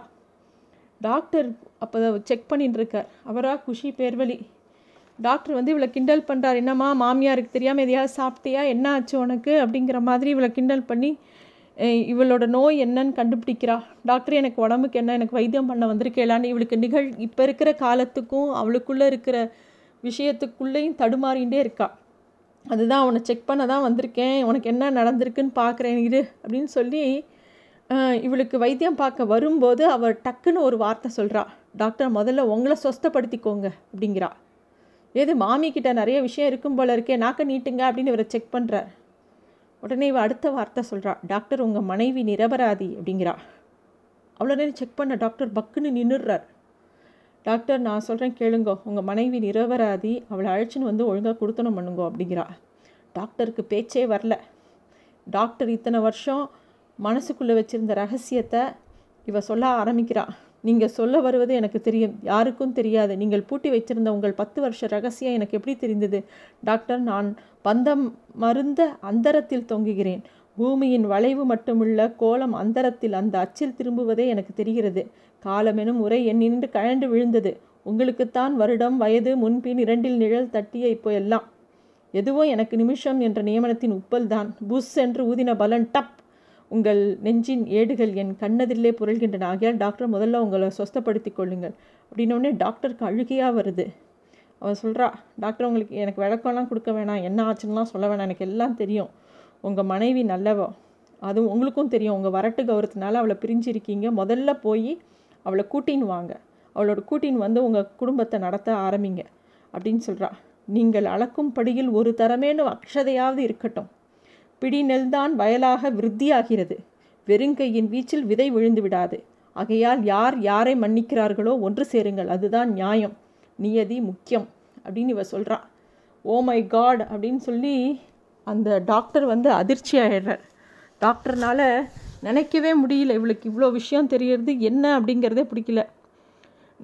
டாக்டர் அப்போ செக் பண்ணிட்டு இருக்கார். அவராக குஷி பேர்வழி. டாக்டர் வந்து இவளை கிண்டல் பண்ணுறார். என்னம்மா மாமியாருக்கு தெரியாமல் எதையாவது சாப்பிட்டியா, என்ன ஆச்சு உனக்கு அப்படிங்கிற மாதிரி இவளை கிண்டல் பண்ணி இவளோட நோய் என்னன்னு கண்டுபிடிக்கிறா. டாக்டர், எனக்கு உடம்புக்கு என்ன, எனக்கு வைத்தியம் பண்ண வந்திருக்கேலான்னு இவளுக்கு இப்போ இருக்கிற காலத்துக்கும் அவளுக்குள்ளே இருக்கிற விஷயத்துக்குள்ளேயும் தடுமாறிகிட்டே இருக்கா. அதுதான் அவனை செக் பண்ண தான் வந்திருக்கேன், உனக்கு என்ன நடந்திருக்குன்னு பார்க்குறேன் இரு அப்படின்னு சொல்லி இவளுக்கு வைத்தியம் பார்க்க வரும்போது அவள் டக்குன்னு ஒரு வார்த்தை சொல்கிறா. டாக்டர், முதல்ல உங்களை சொஸ்தப்படுத்திக்கோங்க அப்படிங்கிறா. ஏது மாமிக்கிட்ட நிறைய விஷயம் இருக்கும் போல இருக்கே, நாக்க நீட்டுங்க அப்படின்னு இவரை செக் பண்ணுறார். உடனே இவள் அடுத்த வார்த்தை சொல்கிறா. டாக்டர், உங்கள் மனைவி நிரபராதி அப்படிங்கிறா. அவ்வளோ நேரம் செக் பண்ண டாக்டர் பக்குன்னு நின்றுடுறார். டாக்டர், நான் சொல்கிறேன் கேளுங்கோ, உங்கள் மனைவி நிரபராதி, அவளை அழைச்சின்னு வந்து ஒழுங்காக கொடுத்தணும் பண்ணுங்கோ அப்படிங்கிறா. டாக்டருக்கு பேச்சே வரல. டாக்டர் இத்தனை வருஷம் மனசுக்குள்ளே வச்சுருந்த ரகசியத்தை இவ சொல்ல ஆரம்பிக்கிறா. நீங்கள் சொல்ல வருவது எனக்கு தெரியும், யாருக்கும் தெரியாது. நீங்கள் பூட்டி வச்சுருந்த உங்கள் 10 வருஷ ரகசியம் எனக்கு எப்படி தெரிந்தது? டாக்டர், நான் பந்தம் மருந்த அந்தரத்தில் தொங்குகிறேன். பூமியின் வளைவு மட்டுமுள்ள கோலம் அந்தரத்தில் அந்த அச்சில் திரும்புவதே எனக்கு தெரிகிறது. காலமெனும் உரை என் நின்று கழண்டு விழுந்தது. உங்களுக்குத்தான் வருடம் வயது முன்பின் இரண்டில் நிழல் தட்டிய இப்போ எல்லாம் எதுவோ எனக்கு நிமிஷம் என்ற நியமனத்தின் உப்பல் தான். புஷ் என்று ஊதின பலன் டப், உங்கள் நெஞ்சின் ஏடுகள் என் கண்ணதிலே புரள்கின்றன. ஆகியால் டாக்டர், முதல்ல உங்களை சொஸ்தப்படுத்தி கொள்ளுங்கள் அப்படின்னோடனே டாக்டருக்கு அழுகையாக வருது. அவன் சொல்கிறா. டாக்டர், உங்களுக்கு எனக்கு விளக்கம்லாம் கொடுக்க வேணாம், என்ன ஆச்சுன்னா சொல்ல வேணாம், எனக்கு எல்லாம் தெரியும். உங்கள் மனைவி நல்லவோ, அதுவும் உங்களுக்கும் தெரியும். உங்கள் வரட்டு கௌரவத்தினால அவளை பிரிஞ்சிருக்கீங்க. முதல்ல போய் அவளை கூட்டின்னு வாங்க, அவளோட கூட்டின்னு வந்து உங்கள் குடும்பத்தை நடத்த ஆரம்பிங்க அப்படின்னு சொல்கிறா. நீங்கள் அளக்கும் படியில் ஒரு தரமேனு அக்ஷதையாவது இருக்கட்டும். பிடி நெல்தான் வயலாக விருத்தியாகிறது, வெறுங்கையின் வீச்சில் விதை விழுந்து விடாது. ஆகையால் யார் யாரை மன்னிக்கிறார்களோ ஒன்று சேருங்கள், அதுதான் நியாயம், நியதி முக்கியம் அப்படின்னு இவ சொல்கிறா. ஓ மை காட் அப்படின்னு சொல்லி அந்த டாக்டர் வந்து அதிர்ச்சி ஆகிடுறார். டாக்டர்னால் நினைக்கவே முடியல, இவளுக்கு இவ்வளோ விஷயம் தெரியறது என்ன அப்படிங்கிறதே பிடிக்கல.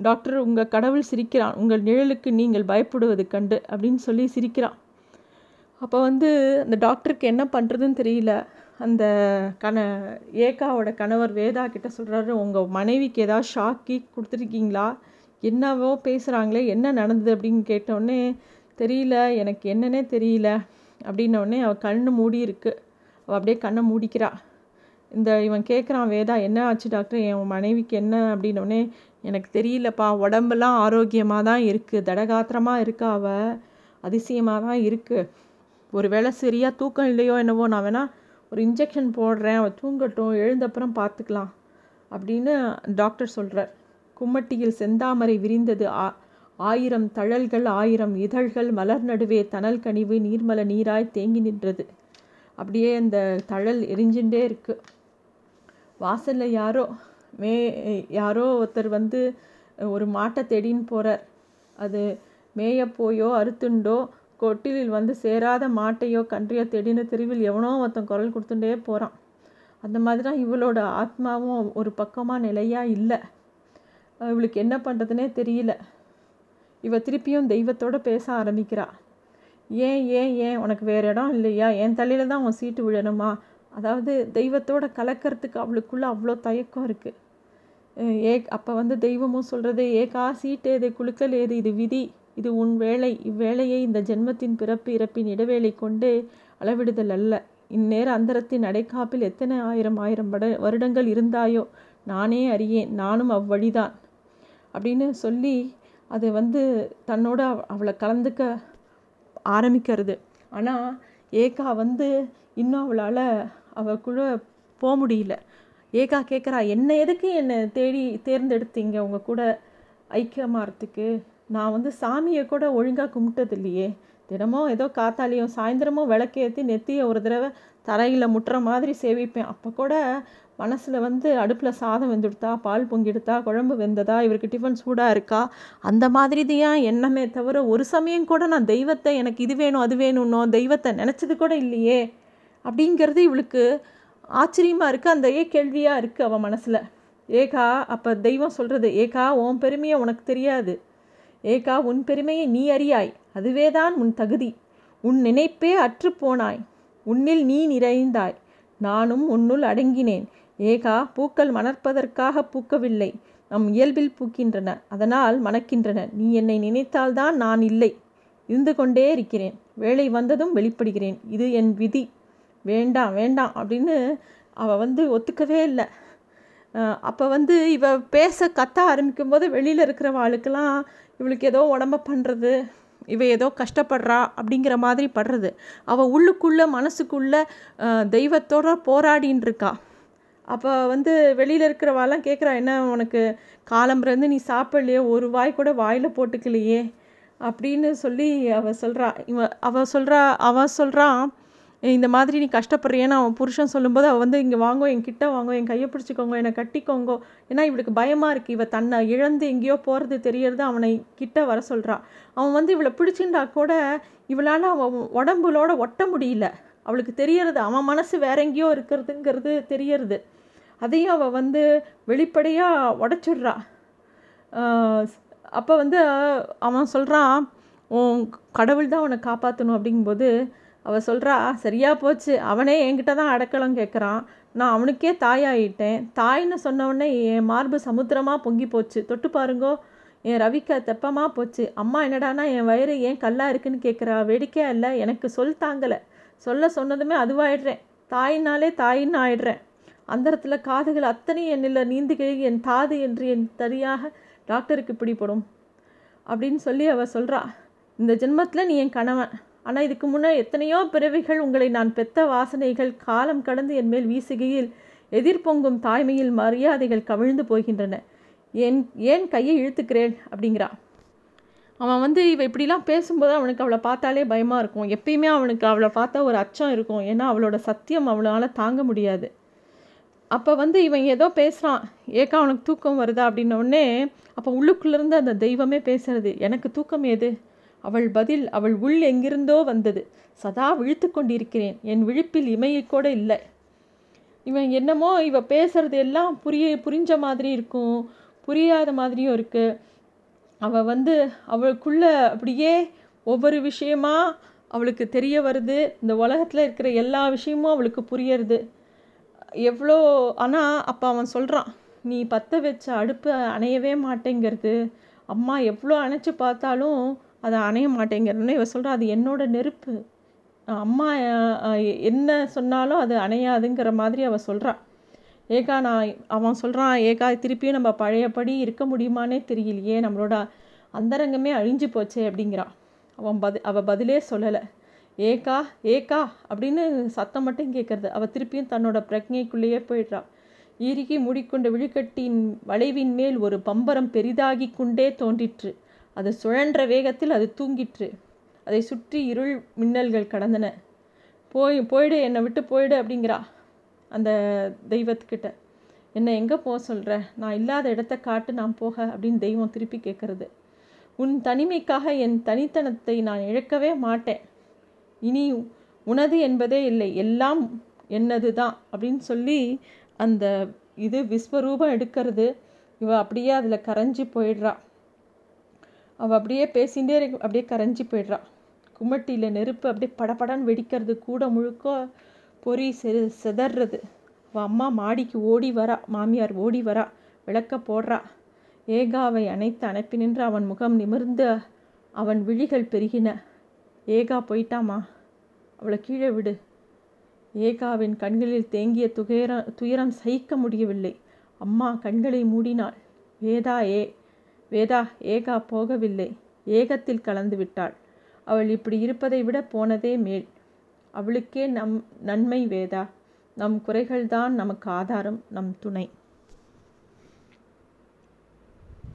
டாக்டர், உங்கள் கடவுள் சிரிக்கிறான், உங்கள் நிழலுக்கு நீங்கள் பயப்படுவது கண்டு அப்படின்னு சொல்லி சிரிக்கிறான். அப்போ வந்து அந்த டாக்டருக்கு என்ன பண்ணுறதுன்னு தெரியல. அந்த ஏகாவோட கணவர் வேதா கிட்ட சொல்கிறாரு, உங்கள் மனைவிக்கு ஏதாவது ஷாக்கி கொடுத்துருக்கீங்களா, என்னவோ பேசுகிறாங்களே, என்ன நடந்தது அப்படின்னு கேட்டோடனே தெரியல, எனக்கு என்னன்னே தெரியல அப்படின்னோடனே அவள் கண்ணு மூடி இருக்கு. அவள் அப்படியே கண்ணை மூடிக்கிறா. இந்த இவன் கேட்குறான், வேதா என்ன ஆச்சு டாக்டர், என் மனைவிக்கு என்ன அப்படின்னோடனே எனக்கு தெரியலப்பா, உடம்பெல்லாம் ஆரோக்கியமாக தான் இருக்குது, தடகாத்திரமாக இருக்கா, அவள் அதிசயமாக தான் இருக்குது. ஒரு வேளை சரியாக தூக்கம் இல்லையோ என்னவோ, நான் வேணா ஒரு இன்ஜெக்ஷன் போடுறேன், அவள் தூங்கட்டும், எழுந்தப்புறம் பார்த்துக்கலாம் அப்படின்னு டாக்டர் சொல்கிறார். கும்மட்டியில் செந்தாமரை விரிந்தது. 1000 தழல்கள் 1000 இதழ்கள் மலர் நடுவே தணல் கனிவு நீர்மல நீராய் தேங்கி நின்றது. அப்படியே அந்த தழல் எரிஞ்சுட்டே இருக்குது. வாசலில் யாரோ ஒருத்தர் வந்து ஒரு மாட்டை தேடின்னு போகிறார். அது மேய போயோ அறுத்துண்டோ கொட்டிலில் வந்து சேராத மாட்டையோ கன்றையோ தேடின தெருவில் எவனோ ஒருத்தன் குரல் கொடுத்துட்டே போகிறான். அந்த மாதிரி தான் இவளோட ஆத்மாவும் ஒரு பக்கமாக நிலையாக இல்லை. இவளுக்கு என்ன பண்ணுறதுனே தெரியல. இவள் திருப்பியும் தெய்வத்தோடு பேச ஆரம்பிக்கிறா. ஏன் ஏன் ஏன் உனக்கு வேறு இடம் இல்லையா? என் தலையில் தான் உன் சீட்டு விழணுமா? அதாவது தெய்வத்தோட கலக்கிறதுக்கு அவளுக்குள்ளே அவ்வளோ தயக்கம் இருக்குது. அப்போ தெய்வமும் சொல்கிறது, ஏக்கா சீட்டு எது குழுக்கள் ஏது, இது விதி, இது உன் வேலை, இவ்வேளையை இந்த ஜென்மத்தின் பிறப்பு இறப்பின் இடைவேளை கொண்டு அளவிடுதல் அல்ல. இந்நேர அந்தரத்தின் அடைக்காப்பில் எத்தனை ஆயிரம் ஆயிரம் வருடங்கள் இருந்தாயோ நானே அறியேன், நானும் அவ்வழிதான் அப்படின்னு சொல்லி அது தன்னோட அவளை கலந்துக்க ஆரம்பிக்கிறது. ஆனால் ஏக்கா இன்னும் அவளால் அவளுக்குள்ள போக முடியல. ஏக்கா கேட்குறா, என்ன எதுக்கு என்னை தேர்ந்தெடுத்தீங்க உங்கள் கூட ஐக்கியமாகறதுக்கு? நான் சாமியை கூட ஒழுங்காக கும்பிட்டது இல்லையே. தினமும் ஏதோ காத்தாலையும் சாயந்தரமும் விளக்கேற்றி நெத்தியை ஒரு தடவை தரையில் முட்டுற மாதிரி சேவிப்பேன். அப்போ கூட மனசில் அடுப்பில் சாதம் வெந்துடுத்தா, பால் பொங்கிடுத்தா, குழம்பு வெந்ததா, இவருக்கு டிஃபன் சூடாக இருக்கா, அந்த மாதிரி தான் எண்ணமே தவிர ஒரு சமயம் கூட நான் தெய்வத்தை எனக்கு இது வேணும் அது வேணும்னோ தெய்வத்தை நினச்சது கூட இல்லையே அப்படிங்கிறது இவளுக்கு ஆச்சரியமாக இருக்குது. அந்த கேள்வியாக இருக்குது அவன் மனசில். ஏக்கா அப்போ தெய்வம் சொல்கிறது, ஏக்கா உன் பெருமையை உனக்கு தெரியாது, ஏக்கா உன் பெருமையை நீ அறியாய், அதுவே தான் உன் தகுதி, உன் நினைப்பே அற்று போனாய், உன்னில் நீ நிறைந்தாய், நானும் உன்னுள் அடங்கினேன். ஏகா பூக்கள் மணற்பதற்காக பூக்கவில்லை, நம் இயல்பில் பூக்கின்றன, அதனால் மணக்கின்றன. நீ என்னை நினைத்தால்தான் நான் இல்லை, இருந்து கொண்டே இருக்கிறேன், வேலை வந்ததும் வெளிப்படுகிறேன், இது என் விதி, வேண்டாம் வேண்டாம் அப்படின்னு அவள் ஒத்துக்கவே இல்லை. அப்போ இவ பேச கத்த ஆரம்பிக்கும்போது வெளியில் இருக்கிற ஆளுக்கெல்லாம் இவளுக்கு ஏதோ உடம்ப பண்ணுறது, இவ ஏதோ கஷ்டப்படுறா அப்படிங்கிற மாதிரி படுறது. அவள் உள்ளுக்குள்ளே மனசுக்குள்ளே தெய்வத்தோட போராடின்னு இருக்கா. அப்போ வெளியில் இருக்கிறவாலாம் கேட்குறா, என்ன உனக்கு காலம்புலேருந்து நீ சாப்பிடலையே, ஒரு வாய் கூட வாயில் போட்டுக்கலையே அப்படின்னு சொல்லி அவன் சொல்கிறான் இந்த மாதிரி நீ கஷ்டப்படுறியேன்னு அவன் புருஷன் சொல்லும்போது அவள் இங்கே வாங்கோ, என் கிட்ட வாங்கோ, என் கையை பிடிச்சிக்கோங்க, என்னை கட்டிக்கோங்கோ, ஏன்னா இவளுக்கு பயமாக இருக்குது, இவள் தன்னை இழந்து எங்கேயோ போகிறது தெரியறது, அவனை கிட்ட வர சொல்கிறான். அவன் இவளை பிடிச்சிருந்தா கூட இவளால் அவன் உடம்புலோட ஒட்ட முடியல. அவளுக்கு தெரியறது அவன் மனசு வேற எங்கேயோ இருக்கிறதுங்கிறது தெரியறது. அதையும் அவள் வெளிப்படையாக உடச்சிட்றா. அப்போ அவன் சொல்கிறான், உன் கடவுள் தான் உன்னை காப்பாற்றணும் அப்படிங்கும்போது அவள் சொல்கிறா, சரியாக போச்சு, அவனே என்கிட்ட தான் அடக்கலம் கேட்குறான், நான் அவனுக்கே தாயாயிட்டேன், தாய்ன்னு சொன்னவொடனே என் மார்பு சமுத்திரமாக பொங்கி போச்சு, தொட்டு பாருங்கோ என் ரவிக்க தெப்பமாக போச்சு, அம்மா என்னடானா என் வயிறு ஏன் கல்லாக இருக்குன்னு கேட்குறா, வேடிக்கையாக இல்லை, எனக்கு சொல் தாங்கலை, சொல்ல சொன்னதுமே அதுவாகிடுறேன், தாயினாலே தாயின்னு ஆயிடுறேன், அந்தரத்தில் காதுகள் அத்தனை என்னில் நீந்துகிழி என் தாது என்று என் தனியாக டாக்டருக்கு பிடிபடும் அப்படின்னு சொல்லி அவள் சொல்கிறா. இந்த ஜென்மத்தில் நீ என் கணவன், ஆனால் இதுக்கு முன்னே எத்தனையோ பிறவிகள் உங்களை நான் பெத்த வாசனைகள் காலம் கடந்து என் மேல் வீசுகையில் எதிர்பொங்கும் தாய்மையில் மரியாதைகள் கவிழ்ந்து போகின்றன, ஏன் கையை இழுத்துக்கிறேன் அப்படிங்கிறா. அவன் இவ இப்படிலாம் பேசும்போது அவனுக்கு அவளை பார்த்தாலே பயமாக இருக்கும். எப்பயுமே அவனுக்கு அவளை பார்த்தா ஒரு அச்சம் இருக்கும், ஏன்னா அவளோட சத்தியம் அவளால் தாங்க முடியாது. அப்போ இவன் ஏதோ பேசுகிறான், ஏக்கா அவனுக்கு தூக்கம் வருதா அப்படின்னோடனே அப்போ உள்ளுக்குள்ளேருந்து அந்த தெய்வமே பேசுறது, எனக்கு தூக்கம் ஏது? அவள் பதில், அவள் உள் எங்கிருந்தோ வந்தது, சதா விழித்து கொண்டிருக்கிறேன், என் விழிப்பில் இமையை கூட இல்லை. இவன் என்னமோ இவ பேசுறது எல்லாம் புரிஞ்ச மாதிரி இருக்கும், புரியாத மாதிரியும் இருக்குது. அவள் அவளுக்குள்ளே அப்படியே ஒவ்வொரு விஷயமா அவளுக்கு தெரிய வருது, இந்த உலகத்தில் இருக்கிற எல்லா விஷயமும் அவளுக்கு புரியறது எவ்வளோ. ஆனால் அப்போ அவன் சொல்கிறான், நீ பற்ற வச்ச அடுப்பு அணையவே மாட்டேங்கிறது, அம்மா எவ்வளோ அணைச்சி பார்த்தாலும் அதை அணைய மாட்டேங்கிறன்னு இவ சொல்கிறா, அது என்னோட நெருப்பு, அம்மா என்ன சொன்னாலும் அது அணையாதுங்கிற மாதிரி அவள் சொல்கிறான். ஏக்கா நான் அவன் சொல்கிறான், ஏக்கா திருப்பியும் நம்ம பழையபடி இருக்க முடியுமானே தெரியலையே, நம்மளோட அந்தரங்கமே அழிஞ்சு போச்சே அப்படிங்கிறான். அவள் பதிலே சொல்லலை. ஏக்கா ஏக்கா அப்படின்னு சத்தம் மட்டும் கேட்குறது. அவள் திருப்பியும் தன்னோட பிரக்ஞைக்குள்ளேயே போயிடுறான். இறுகி மூடிக்கொண்ட விழுக்கட்டின் வளைவின் மேல் ஒரு பம்பரம் பெரிதாகி கொண்டே தோன்றிற்று. அது சுழன்ற வேகத்தில் அது தூங்கிற்று. அதை சுற்றி இருள் மின்னல்கள் கடந்தன. போயிடு என்னை விட்டு போயிடு அப்படிங்கிறா அந்த தெய்வத்துக்கிட்ட. என்னை எங்கே போக சொல்கிற? நான் இல்லாத இடத்த காட்டு, நான் போக அப்படின்னு தெய்வம் திருப்பி கேட்குறது. உன் தனிமைக்காக என் தனித்தனத்தை நான் இழக்கவே மாட்டேன், இனி உனது என்பதே இல்லை, எல்லாம் என்னது தான் அப்படின்னு சொல்லி அந்த இது விஸ்வரூபம் எடுக்கிறது. இவள் அப்படியே அதில் கரைஞ்சி போயிடுறா. அவள் அப்படியே பேசிகிட்டே இருக்கு, அப்படியே கரைஞ்சி போயிடுறா. குமட்டியில் நெருப்பு அப்படியே படப்படன்னு வெடிக்கிறது, கூட முழுக்க பொறி செதறது. அவள் அம்மா மாடிக்கு ஓடி வரா, மாமியார் ஓடி வரா, விளக்க போடுறா. ஏகாவை அணைத்து அனுப்பி நின்று அவன் முகம் நிமிர்ந்த அவன் விழிகள் பெருகின. ஏகா போயிட்டாமா, அவளை கீழே விடு. ஏகாவின் கண்களில் தேங்கிய துயரம் சகிக்க முடியவில்லை. அம்மா கண்களை மூடினாள். வேதா ஏகா போகவில்லை, ஏகத்தில் கலந்து விட்டாள். அவள் இப்படி இருப்பதை விட போனதே மேல். அவளுக்கே நம் நன்மை வேதா. நம் குறைகள்தான் நமக்கு ஆதாரம், நம் துணை.